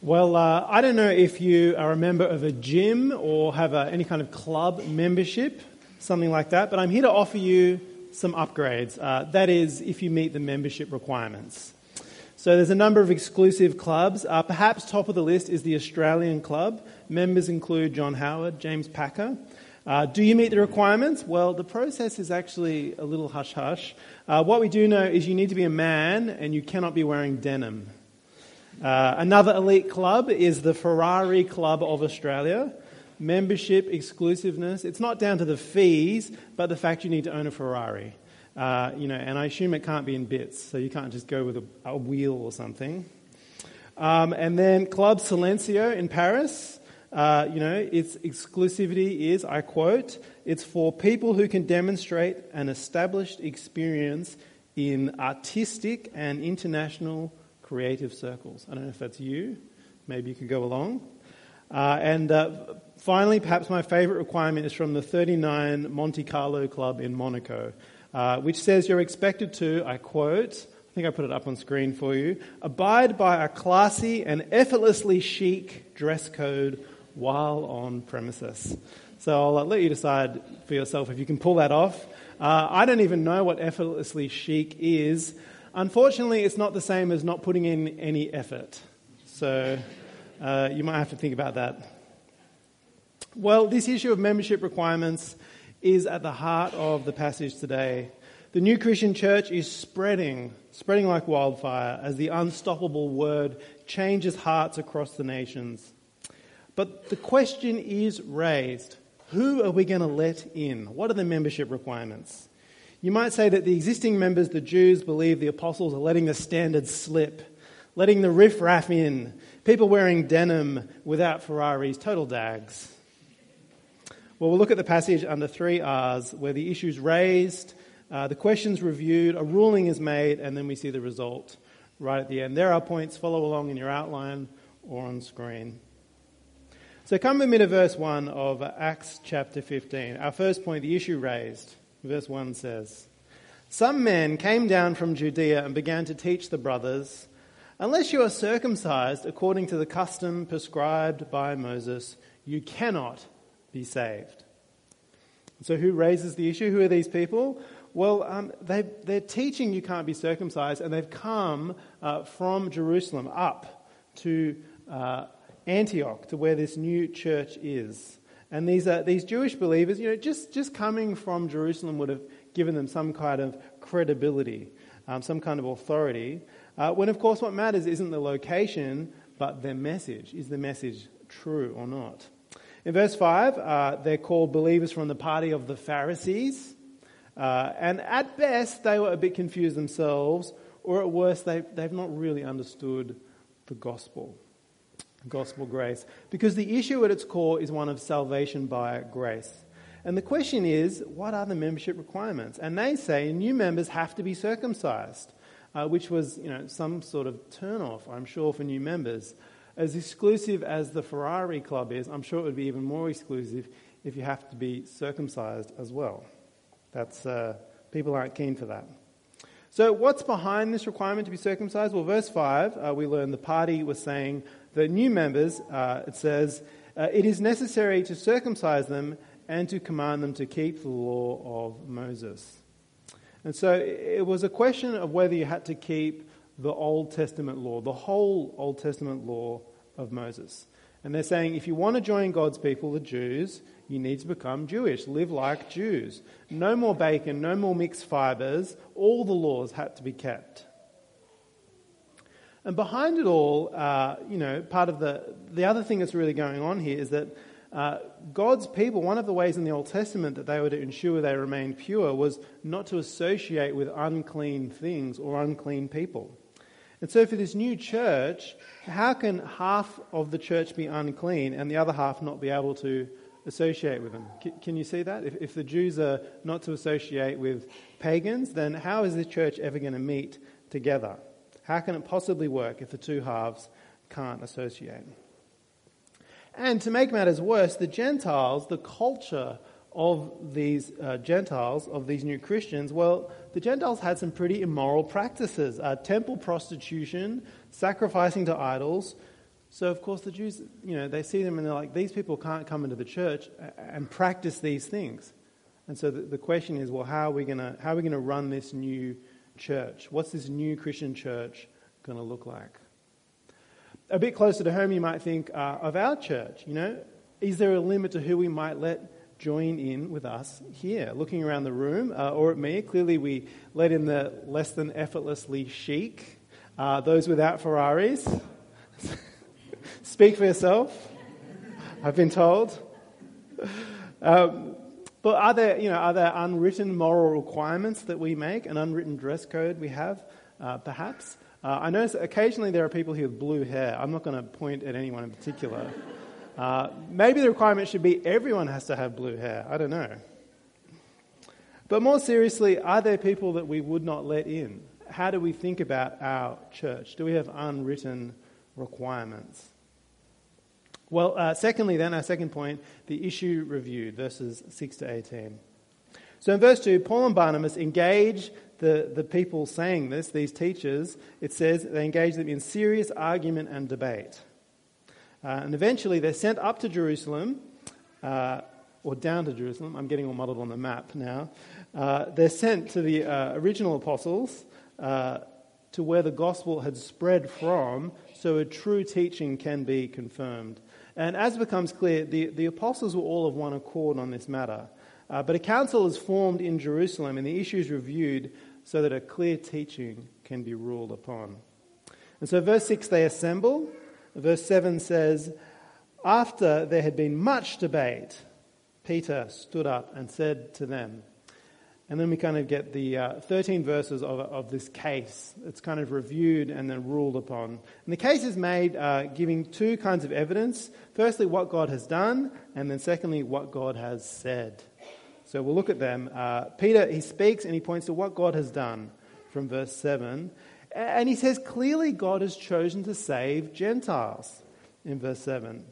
Well, I don't know if you are a member of a gym or have any kind of club membership, something like that, but I'm here to offer you some upgrades. That is, if you meet the membership requirements. So there's a number of exclusive clubs. Perhaps top of the list is the Australian Club. Members include John Howard, James Packer. Do you meet the requirements? Well, the process is actually a little hush-hush. What we do know is you need to be a man and you cannot be wearing denim. Another elite club is the Ferrari Club of Australia. Membership, exclusiveness, it's not down to the fees, but the fact you need to own a Ferrari. And I assume it can't be in bits, so you can't just go with a wheel or something. And then Club Silencio in Paris, its exclusivity is, I quote, it's for people who can demonstrate an established experience in artistic and international creative circles. I don't know if that's you. Maybe you could go along. Finally, perhaps my favourite requirement is from the 39 Monte Carlo Club in Monaco, which says you're expected to, I quote, I think I put it up on screen for you, abide by a classy and effortlessly chic dress code while on premises. So I'll let you decide for yourself if you can pull that off. I don't even know what effortlessly chic is. Unfortunately, it's not the same as not putting in any effort. So you might have to think about that. Well, this issue of membership requirements is at the heart of the passage today. The new Christian church is spreading like wildfire as the unstoppable word changes hearts across the nations. But the question is raised, who are we going to let in? What are the membership requirements? You might say that the existing members, the Jews, believe the apostles are letting the standards slip, letting the riff-raff in, people wearing denim without Ferraris, total dags. Well, we'll look at the passage under 3 R's, where the issue's raised, the question's reviewed, a ruling is made, and then we see the result right at the end. There are points, follow along in your outline or on screen. So come with me to verse 1 of Acts chapter 15. Our first point, the issue raised. Verse 1 says, some men came down from Judea and began to teach the brothers, unless you are circumcised according to the custom prescribed by Moses, you cannot be saved. So who raises the issue? Who are these people? Well, they're teaching you can't be circumcised, and they've come from Jerusalem up to Antioch, to where this new church is. And these Jewish believers, just coming from Jerusalem would have given them some kind of credibility, some kind of authority. When, of course, what matters isn't the location, but their message. Is the message true or not? In verse 5, they're called believers from the party of the Pharisees. And at best, they were a bit confused themselves, or at worst, they've not really understood the gospel. Gospel grace, because the issue at its core is one of salvation by grace. And the question is, what are the membership requirements? And they say new members have to be circumcised, which was some sort of turn-off, I'm sure, for new members. As exclusive as the Ferrari Club is, I'm sure it would be even more exclusive if you have to be circumcised as well. That's people aren't keen for that. So what's behind this requirement to be circumcised? Well, verse 5, we learn the party was saying, the new members, it says, it is necessary to circumcise them and to command them to keep the law of Moses. And so it was a question of whether you had to keep the Old Testament law, the whole Old Testament law of Moses. And they're saying if you want to join God's people, the Jews, you need to become Jewish, live like Jews. No more bacon, no more mixed fibres, all the laws had to be kept. And behind it all, part of the other thing that's really going on here is that God's people, one of the ways in the Old Testament that they were to ensure they remained pure was not to associate with unclean things or unclean people. And so for this new church, how can half of the church be unclean and the other half not be able to associate with them? Can you see that? If the Jews are not to associate with pagans, then how is the church ever going to meet together? How can it possibly work if the two halves can't associate? And to make matters worse, the Gentiles, the culture of these Gentiles, of these new Christians, well, the Gentiles had some pretty immoral practices. Temple prostitution, sacrificing to idols, So, of course, the Jews, they see them and they're like, these people can't come into the church and practice these things. And so the question is, well, how are we going to run this new church? What's this new Christian church going to look like? A bit closer to home, you might think of our church. Is there a limit to who we might let join in with us here? Looking around the room, or at me, clearly we let in the less than effortlessly chic, those without Ferraris. Speak for yourself, I've been told. But are there unwritten moral requirements that we make, an unwritten dress code we have, perhaps? I notice occasionally there are people here with blue hair. I'm not going to point at anyone in particular. Maybe the requirement should be everyone has to have blue hair. I don't know. But more seriously, are there people that we would not let in? How do we think about our church? Do we have unwritten requirements? Well, secondly then, our second point, the issue reviewed, verses 6 to 18. So in verse 2, Paul and Barnabas engage the people saying this, these teachers. It says they engage them in serious argument and debate. And eventually they're sent up to Jerusalem, or down to Jerusalem. I'm getting all muddled on the map now. They're sent to the original apostles, to where the gospel had spread from, so a true teaching can be confirmed. And as becomes clear, the apostles were all of one accord on this matter. But a council is formed in Jerusalem and the issues reviewed so that a clear teaching can be ruled upon. And so verse 6, they assemble. Verse 7 says, after there had been much debate, Peter stood up and said to them. And then we kind of get the 13 verses of this case. It's kind of reviewed and then ruled upon. And the case is made giving two kinds of evidence. Firstly, what God has done, and then secondly, what God has said. So we'll look at them. Peter, he speaks and he points to what God has done from verse 7. And he says, clearly God has chosen to save Gentiles in verse 7.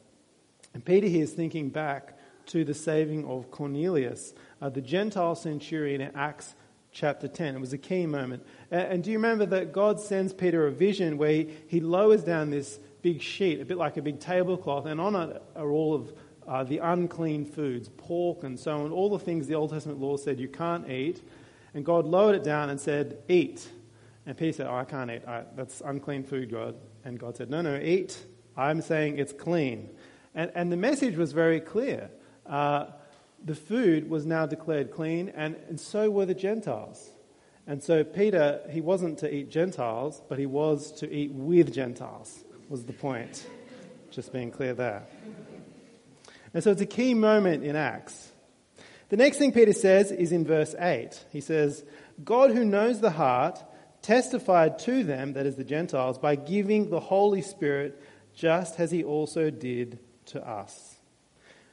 And Peter here is thinking back to the saving of Cornelius, the Gentile centurion in Acts chapter 10. It was a key moment. And do you remember that God sends Peter a vision where he lowers down this big sheet, a bit like a big tablecloth, and on it are all of the unclean foods, pork and so on, all the things the Old Testament law said you can't eat. And God lowered it down and said, eat. And Peter said, I can't eat. That's unclean food, God. And God said, no, eat. I'm saying it's clean. And the message was very clear. The food was now declared clean, and so were the Gentiles. And so Peter, he wasn't to eat Gentiles, but he was to eat with Gentiles, was the point. Just being clear there. And so it's a key moment in Acts. The next thing Peter says is in verse 8. He says, God who knows the heart testified to them, that is the Gentiles, by giving the Holy Spirit just as he also did to us.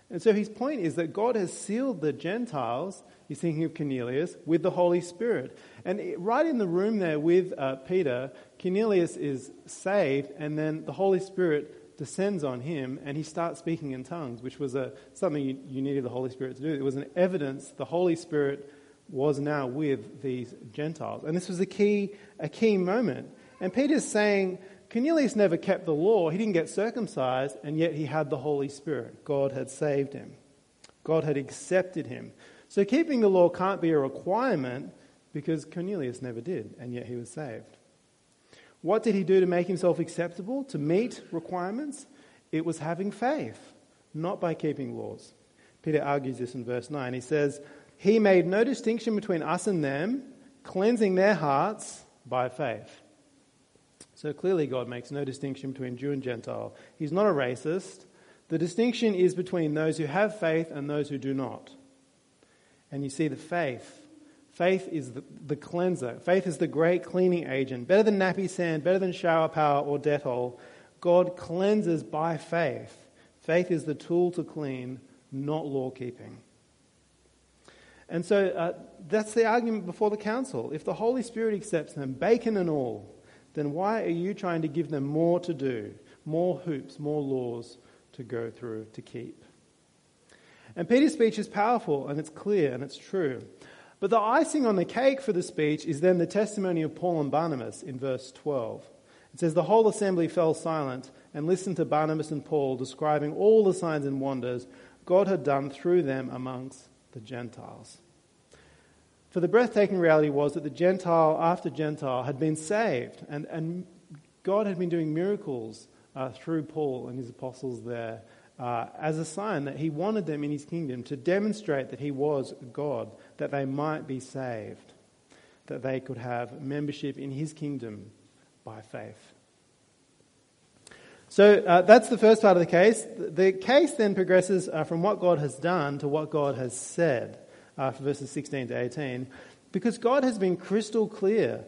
And so his point is that God has sealed the Gentiles, he's thinking of Cornelius, with the Holy Spirit. And right in the room there with Peter, Cornelius is saved, and then the Holy Spirit descends on him and he starts speaking in tongues, which was something you needed the Holy Spirit to do. It was an evidence the Holy Spirit was now with these Gentiles. And this was a key moment. And Peter's saying, Cornelius never kept the law, he didn't get circumcised, and yet he had the Holy Spirit. God had saved him. God had accepted him. So keeping the law can't be a requirement because Cornelius never did, and yet he was saved. What did he do to make himself acceptable, to meet requirements? It was having faith, not by keeping laws. Peter argues this in verse 9. He says, he made no distinction between us and them, cleansing their hearts by faith. So clearly God makes no distinction between Jew and Gentile. He's not a racist. The distinction is between those who have faith and those who do not. And you see the faith. Faith is the cleanser. Faith is the great cleaning agent. Better than nappy sand, better than shower power or Dettol. God cleanses by faith. Faith is the tool to clean, not law keeping. And so that's the argument before the council. If the Holy Spirit accepts them, bacon and all, then why are you trying to give them more to do, more hoops, more laws to go through, to keep? And Peter's speech is powerful, and it's clear, and it's true. But the icing on the cake for the speech is then the testimony of Paul and Barnabas in verse 12. It says, the whole assembly fell silent and listened to Barnabas and Paul describing all the signs and wonders God had done through them amongst the Gentiles. For the breathtaking reality was that the Gentile after Gentile had been saved, and God had been doing miracles through Paul and his apostles there as a sign that he wanted them in his kingdom to demonstrate that he was God, that they might be saved, that they could have membership in his kingdom by faith. So that's the first part of the case. The case then progresses from what God has done to what God has said for verses 16 to 18, because God has been crystal clear,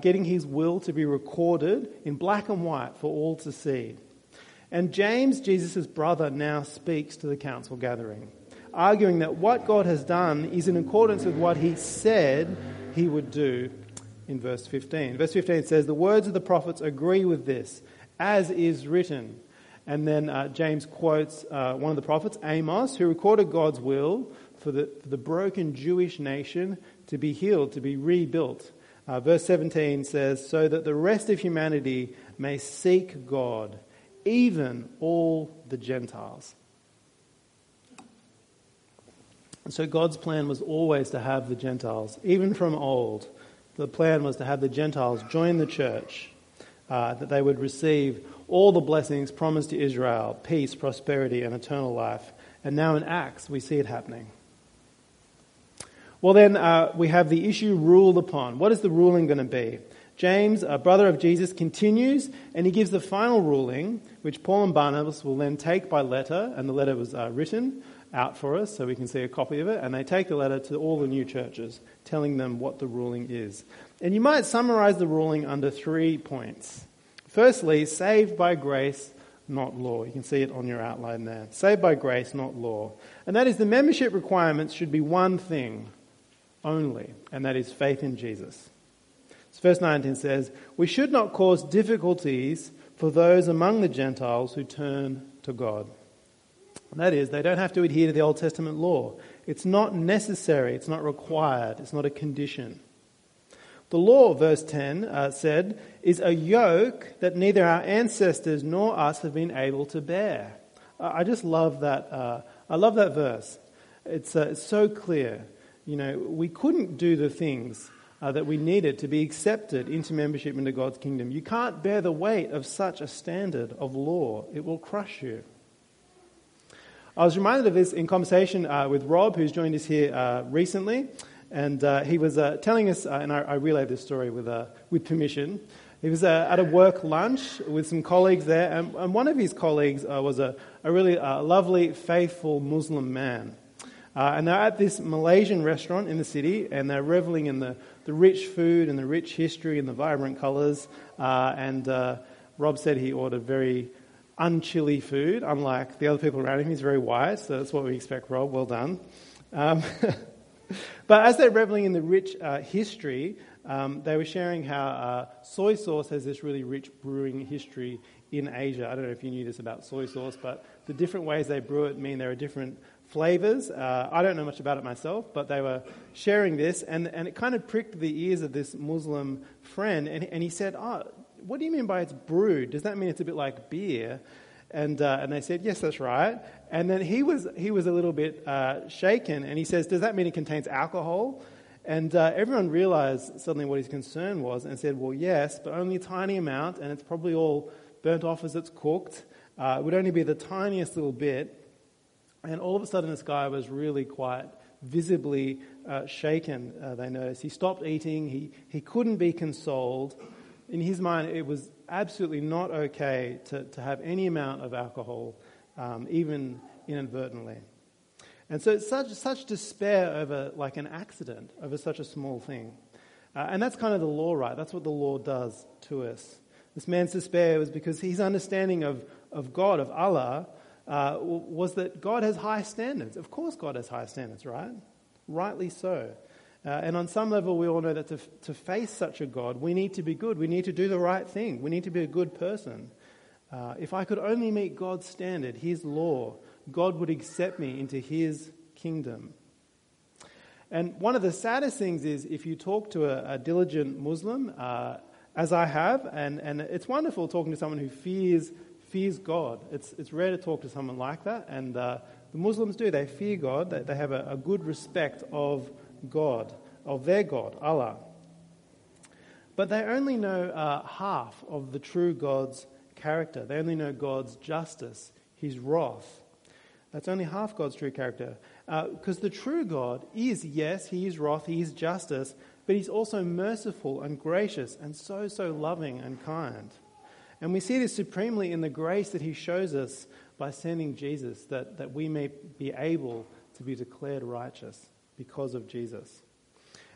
getting his will to be recorded in black and white for all to see. And James, Jesus' brother, now speaks to the council gathering, arguing that what God has done is in accordance with what he said he would do in verse 15. Verse 15 says, "The words of the prophets agree with this, as is written." And then James quotes one of the prophets, Amos, who recorded God's will for the broken Jewish nation to be healed, to be rebuilt. Verse 17 says, "So that the rest of humanity may seek God, even all the Gentiles." And so God's plan was always to have the Gentiles, even from old. The plan was to have the Gentiles join the church, that they would receive all the blessings promised to Israel, peace, prosperity, and eternal life. And now in Acts, we see it happening. Well then, we have the issue ruled upon. What is the ruling going to be? James, a brother of Jesus, continues, and he gives the final ruling, which Paul and Barnabas will then take by letter, and the letter was written out for us, so we can see a copy of it, and they take the letter to all the new churches, telling them what the ruling is. And you might summarize the ruling under 3 points. Firstly, saved by grace, not law. You can see it on your outline there. Saved by grace, not law. And that is the membership requirements should be one thing only, and that is faith in Jesus. So verse 19 says, "We should not cause difficulties for those among the Gentiles who turn to God." And that is, they don't have to adhere to the Old Testament law. It's not necessary, it's not required, it's not a condition. The law, verse 10 said, is a yoke that neither our ancestors nor us have been able to bear. I just love that. I love that verse. It's so clear. You know, we couldn't do the things that we needed to be accepted into membership into God's kingdom. You can't bear the weight of such a standard of law. It will crush you. I was reminded of this in conversation with Rob, who's joined us here recently. And he was telling us, and I relayed this story with permission. He was at a work lunch with some colleagues there. And one of his colleagues was a really lovely, faithful Muslim man. And they're at this Malaysian restaurant in the city, and they're reveling in the rich food and the rich history and the vibrant colours. And Rob said he ordered very unchilly food, unlike the other people around him. He's very white, so that's what we expect, Rob. Well done. But as they're reveling in the rich history, they were sharing how soy sauce has this really rich brewing history in Asia. I don't know if you knew this about soy sauce, but the different ways they brew it mean there are different flavours. I don't know much about it myself, but they were sharing this, and it kind of pricked the ears of this Muslim friend, and he said, "Oh, what do you mean by it's brewed? Does that mean it's a bit like beer?" And they said, "Yes, that's right." And then he was a little bit shaken, and he says, "Does that mean it contains alcohol?" And everyone realised suddenly what his concern was and said, "Well, yes, but only a tiny amount, and it's probably all burnt off as it's cooked. It would only be the tiniest little bit." And all of a sudden, this guy was really quite visibly shaken, they noticed. He stopped eating. He couldn't be consoled. In his mind, it was absolutely not okay to have any amount of alcohol, even inadvertently. And so it's such despair over like an accident, over such a small thing. And that's kind of the law, right? That's what the law does to us. This man's despair was because his understanding of God, of Allah, was that God has high standards. Of course God has high standards, right? Rightly so. And on some level we all know that to face such a God, we need to be good. We need to do the right thing. We need to be a good person. If I could only meet God's standard, his law, God would accept me into his kingdom. And one of the saddest things is if you talk to a diligent Muslim, as I have, and it's wonderful talking to someone who fears fears God. It's rare to talk to someone like that, and the Muslims do. They fear God. They have a good respect of God, of their God, Allah. But they only know half of the true God's character. They only know God's justice, his wrath. That's only half God's true character. Because the true God is, yes, he is wrath, he is justice, but he's also merciful and gracious and so loving and kind. And we see this supremely in the grace that he shows us by sending Jesus, that we may be able to be declared righteous because of Jesus.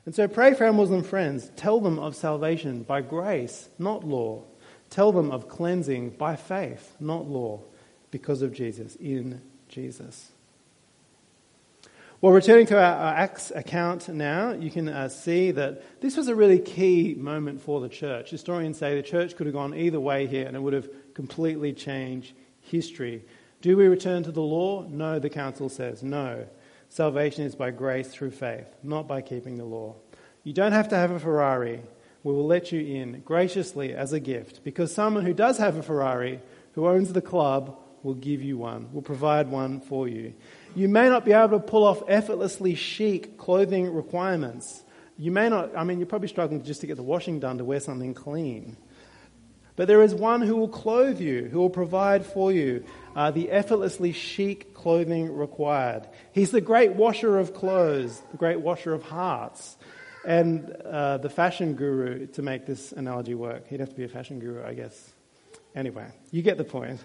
And so pray for our Muslim friends. Tell them of salvation by grace, not law. Tell them of cleansing by faith, not law, because of Jesus, in Jesus. Well, returning to our Acts account now, you can see that this was a really key moment for the church. Historians say the church could have gone either way here and it would have completely changed history. Do we return to the law? No, the council says no. Salvation is by grace through faith, not by keeping the law. You don't have to have a Ferrari. We will let you in graciously as a gift, because someone who does have a Ferrari, who owns the club, will give you one, will provide one for you. You may not be able to pull off effortlessly chic clothing requirements. You may not, you're probably struggling just to get the washing done, to wear something clean. But there is one who will clothe you, who will provide for you the effortlessly chic clothing required. He's the great washer of clothes, the great washer of hearts, and the fashion guru, to make this analogy work. He'd have to be a fashion guru, I guess. Anyway, you get the point.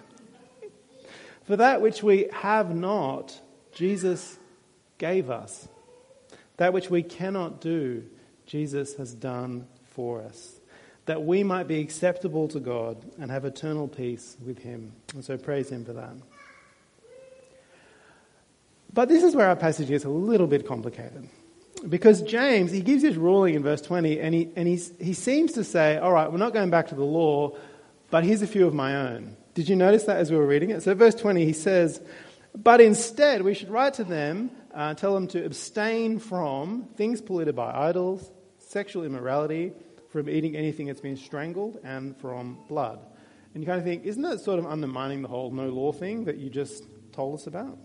For that which we have not, Jesus gave us. That which we cannot do, Jesus has done for us, that we might be acceptable to God and have eternal peace with him. And so praise him for that. But this is where our passage gets a little bit complicated, because James, he gives his ruling in verse 20, and he seems to say, all right, we're not going back to the law, but here's a few of my own. Did you notice that as we were reading it? So verse 20, he says, but instead we should write to them, tell them to abstain from things polluted by idols, sexual immorality, from eating anything that's been strangled, and from blood. And you kind of think, isn't that sort of undermining the whole no law thing that you just told us about?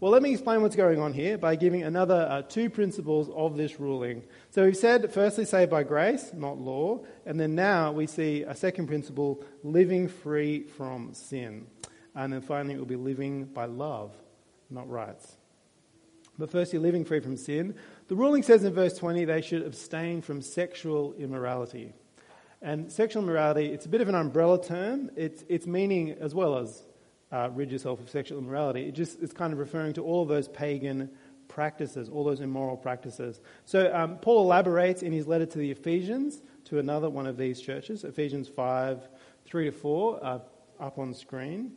Well, let me explain what's going on here by giving another two principles of this ruling. So we've said, firstly, saved by grace, not law. And then now we see a second principle, living free from sin. And then finally, it will be living by love, not rights. But firstly, living free from sin. The ruling says in verse 20 they should abstain from sexual immorality. And sexual immorality, it's a bit of an umbrella term. It's meaning as well as rid yourself of sexual immorality. It's kind of referring to all of those pagan practices, all those immoral practices. So Paul elaborates in his letter to the Ephesians, to another one of these churches, Ephesians 5, 3-4, up on screen.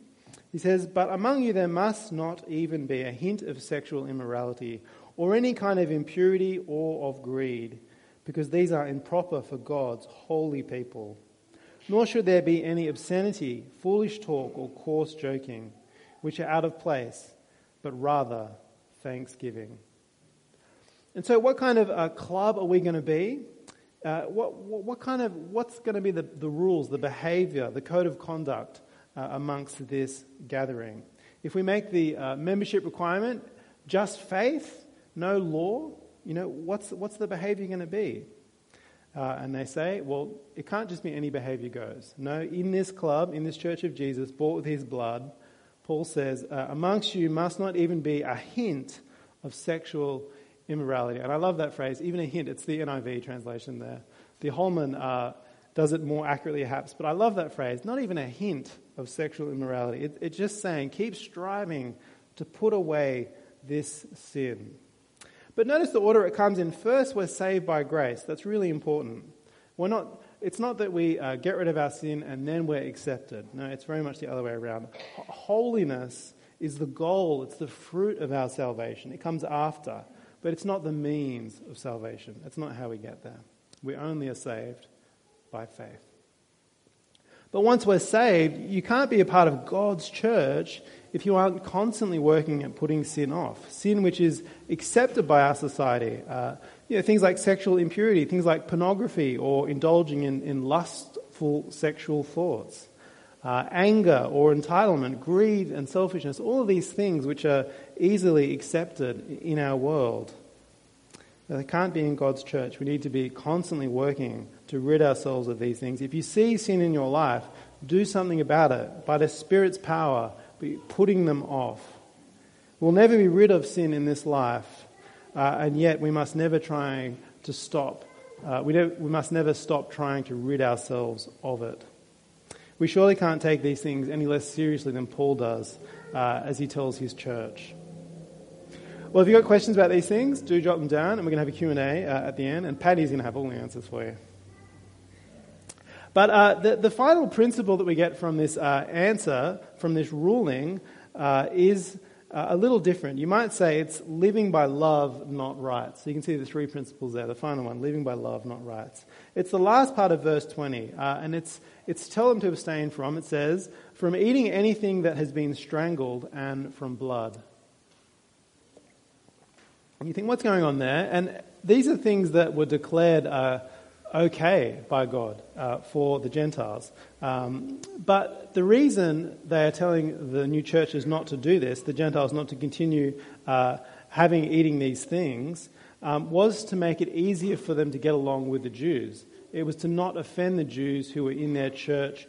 He says, but among you there must not even be a hint of sexual immorality or any kind of impurity or of greed, because these are improper for God's holy people. Nor should there be any obscenity, foolish talk, or coarse joking, which are out of place, but rather thanksgiving. And so what kind of a club are we going to be? What's going to be the rules, the behavior, the code of conduct amongst this gathering? If we make the membership requirement just faith, no law, what's the behavior going to be? And they say, well, it can't just be any behavior goes. No, in this club, in this church of Jesus, bought with his blood, Paul says, amongst you must not even be a hint of sexual immorality. And I love that phrase, even a hint. It's the NIV translation there. The Holman does it more accurately, perhaps. But I love that phrase, not even a hint of sexual immorality. It's just saying, keep striving to put away this sin. But notice the order it comes in. First, we're saved by grace. That's really important. We're not. It's not that we get rid of our sin and then we're accepted. No, it's very much the other way around. Holiness is the goal. It's the fruit of our salvation. It comes after, but it's not the means of salvation. That's not how we get there. We only are saved by faith. But once we're saved, you can't be a part of God's church if you aren't constantly working at putting sin off, sin which is accepted by our society. Things like sexual impurity, things like pornography, or indulging in lustful sexual thoughts. anger or entitlement, greed and selfishness, all of these things which are easily accepted in our world. They can't be in God's church. We need to be constantly working to rid ourselves of these things. If you see sin in your life, do something about it by the Spirit's power, by putting them off. We'll never be rid of sin in this life, and yet we must never try to stop. We must never stop trying to rid ourselves of it. We surely can't take these things any less seriously than Paul does as he tells his church. Well, if you've got questions about these things, do drop them down, and we're going to have a Q&A at the end, and Paddy's going to have all the answers for you. But the final principle that we get from this answer, from this ruling, is a little different. You might say it's living by love, not rights. So you can see the three principles there. The final one, living by love, not rights. It's the last part of verse 20, and it's tell them to abstain from, it says, from eating anything that has been strangled and from blood. And you think, what's going on there? And these are things that were declared okay by God for the Gentiles. But the reason they are telling the new churches not to do this, the Gentiles not to continue eating these things, was to make it easier for them to get along with the Jews. It was to not offend the Jews who were in their church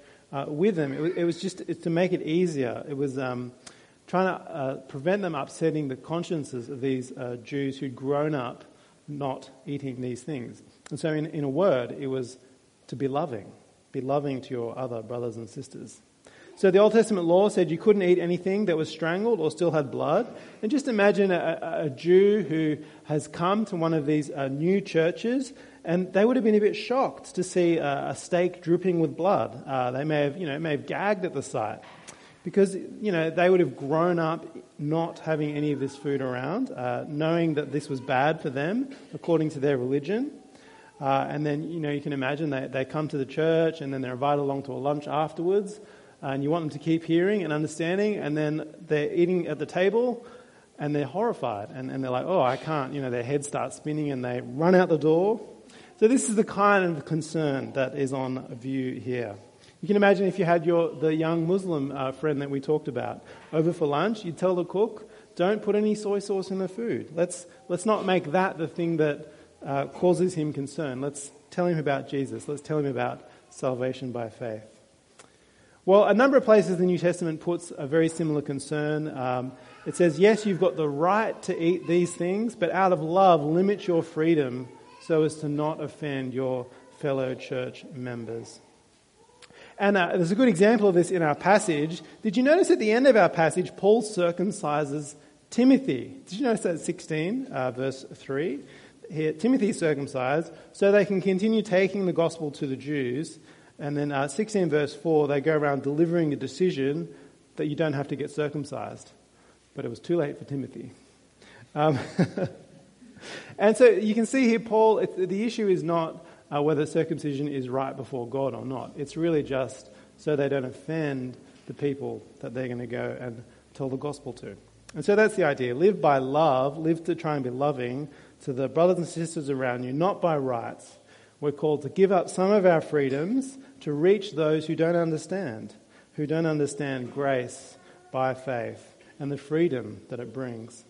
with them. It was to make it easier. It was trying to prevent them upsetting the consciences of these Jews who'd grown up not eating these things. And so in a word, it was to be loving to your other brothers and sisters. So the Old Testament law said you couldn't eat anything that was strangled or still had blood. And just imagine a Jew who has come to one of these new churches, and they would have been a bit shocked to see a steak dripping with blood. They may have gagged at the sight, because they would have grown up not having any of this food around, knowing that this was bad for them according to their religion. And then, you can imagine they come to the church, and then they're invited along to a lunch afterwards, and you want them to keep hearing and understanding, and then they're eating at the table, and they're horrified, and they're like, oh, I can't, their heads start spinning, and they run out the door. So this is the kind of concern that is on view here. You can imagine if you had the young Muslim friend that we talked about over for lunch, you'd tell the cook, don't put any soy sauce in the food. Let's not make that the thing that causes him concern. Let's tell him about Jesus. Let's tell him about salvation by faith. Well, a number of places the New Testament puts a very similar concern. It says, yes, you've got the right to eat these things, but out of love, limit your freedom so as to not offend your fellow church members. And there's a good example of this in our passage. Did you notice at the end of our passage, Paul circumcises Timothy? Did you notice that 16, verse 3? Here, Timothy is circumcised so they can continue taking the gospel to the Jews. And then 16 verse 4, they go around delivering a decision that you don't have to get circumcised. But it was too late for Timothy. And so you can see here, Paul, the issue is not whether circumcision is right before God or not. It's really just so they don't offend the people that they're going to go and tell the gospel to. And so that's the idea. Live by love. Live to try and be loving to the brothers and sisters around you, not by rights. We're called to give up some of our freedoms to reach those who don't understand grace by faith and the freedom that it brings.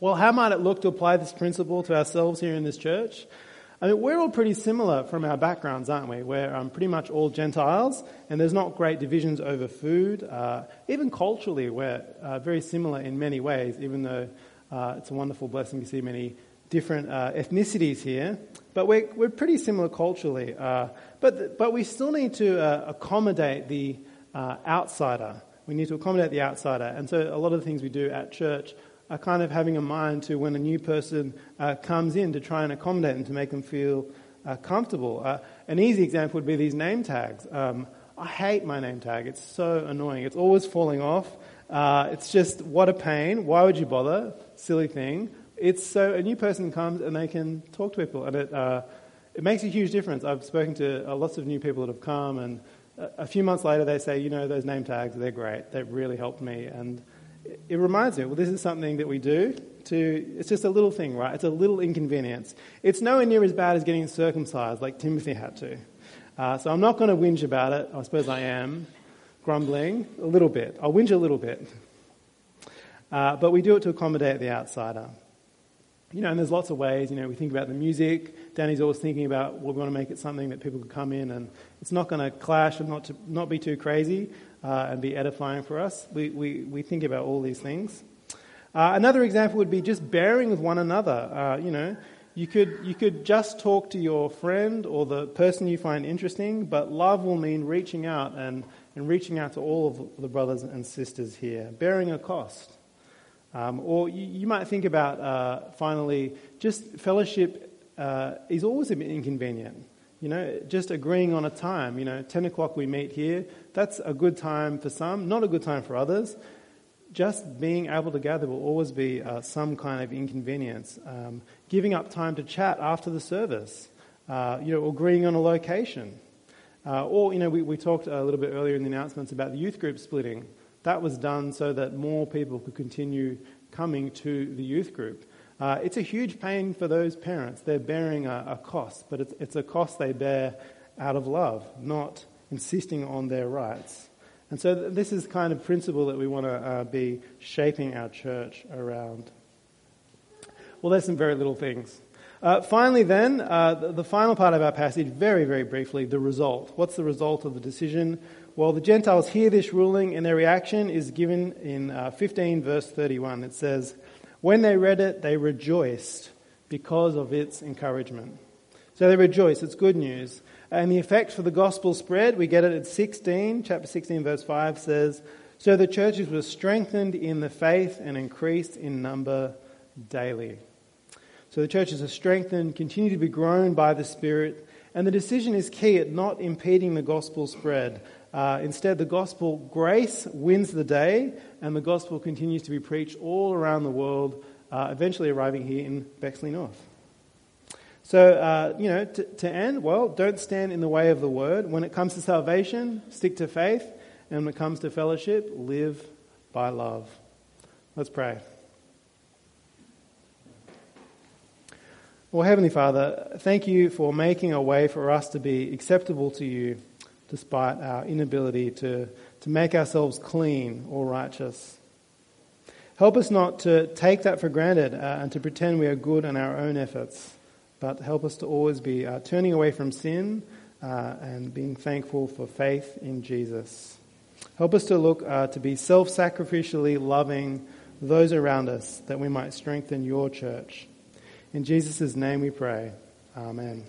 Well, how might it look to apply this principle to ourselves here in this church? I mean, we're all pretty similar from our backgrounds, aren't we? We're pretty much all Gentiles, and there's not great divisions over food. Even culturally, we're very similar in many ways, even though it's a wonderful blessing to see many different ethnicities here. But we're pretty similar culturally. But we still need to accommodate the outsider. We need to accommodate the outsider. And so a lot of the things we do at church are kind of having a mind to when a new person comes in, to try and accommodate them, to make them feel comfortable. An easy example would be these name tags. I hate my name tag. It's so annoying. It's always falling off. It's just, what a pain. Why would you bother? Silly thing. It's so a new person comes and they can talk to people, and it makes a huge difference. I've spoken to lots of new people that have come, and a few months later they say, those name tags, they're great. They've really helped me. And it reminds me, well, this is something that we do. It's just a little thing, right? It's a little inconvenience. It's nowhere near as bad as getting circumcised like Timothy had to. So I'm not going to whinge about it. I suppose I am. grumbling a little bit. I'll whinge a little bit. But we do it to accommodate the outsider. You know, and there's lots of ways. You know, we think about the music. Danny's always thinking about, well, we want to make it something that people can come in and it's not going to clash and not be too crazy and be edifying for us. We think about all these things. Another example would be just bearing with one another. You know, you could just talk to your friend or the person you find interesting, but love will mean reaching out and reaching out to all of the brothers and sisters here, bearing a cost. Or you might think about, finally, just fellowship is always a bit inconvenient. You know, just agreeing on a time. You know, 10 o'clock we meet here. That's a good time for some, not a good time for others. Just being able to gather will always be some kind of inconvenience. Giving up time to chat after the service. You know, agreeing on a location. Or, you know, we talked a little bit earlier in the announcements about the youth group splitting. That was done so that more people could continue coming to the youth group. It's a huge pain for those parents. They're bearing a cost, but it's a cost they bear out of love, not insisting on their rights. And so this is the kind of principle that we want to be shaping our church around. Well, there's some very little things. Finally then, the final part of our passage, very, very briefly, the result. What's the result of the decision? Well, the Gentiles hear this ruling and their reaction is given in 15 verse 31. It says, when they read it, they rejoiced because of its encouragement. So they rejoice. It's good news. And the effect for the gospel spread, we get it at chapter 16 verse 5 says, so the churches were strengthened in the faith and increased in number daily. So the churches are strengthened, continue to be grown by the Spirit. And the decision is key at not impeding the gospel spread. Instead, the gospel grace wins the day, and the gospel continues to be preached all around the world, eventually arriving here in Bexley North. So, you know, to end, well, don't stand in the way of the word. When it comes to salvation, stick to faith. And when it comes to fellowship, live by love. Let's pray. Well, Heavenly Father, thank you for making a way for us to be acceptable to you, despite our inability to make ourselves clean or righteous. Help us not to take that for granted and to pretend we are good on our own efforts, but help us to always be turning away from sin and being thankful for faith in Jesus. Help us to look to be self-sacrificially loving those around us that we might strengthen your church. In Jesus' name we pray. Amen.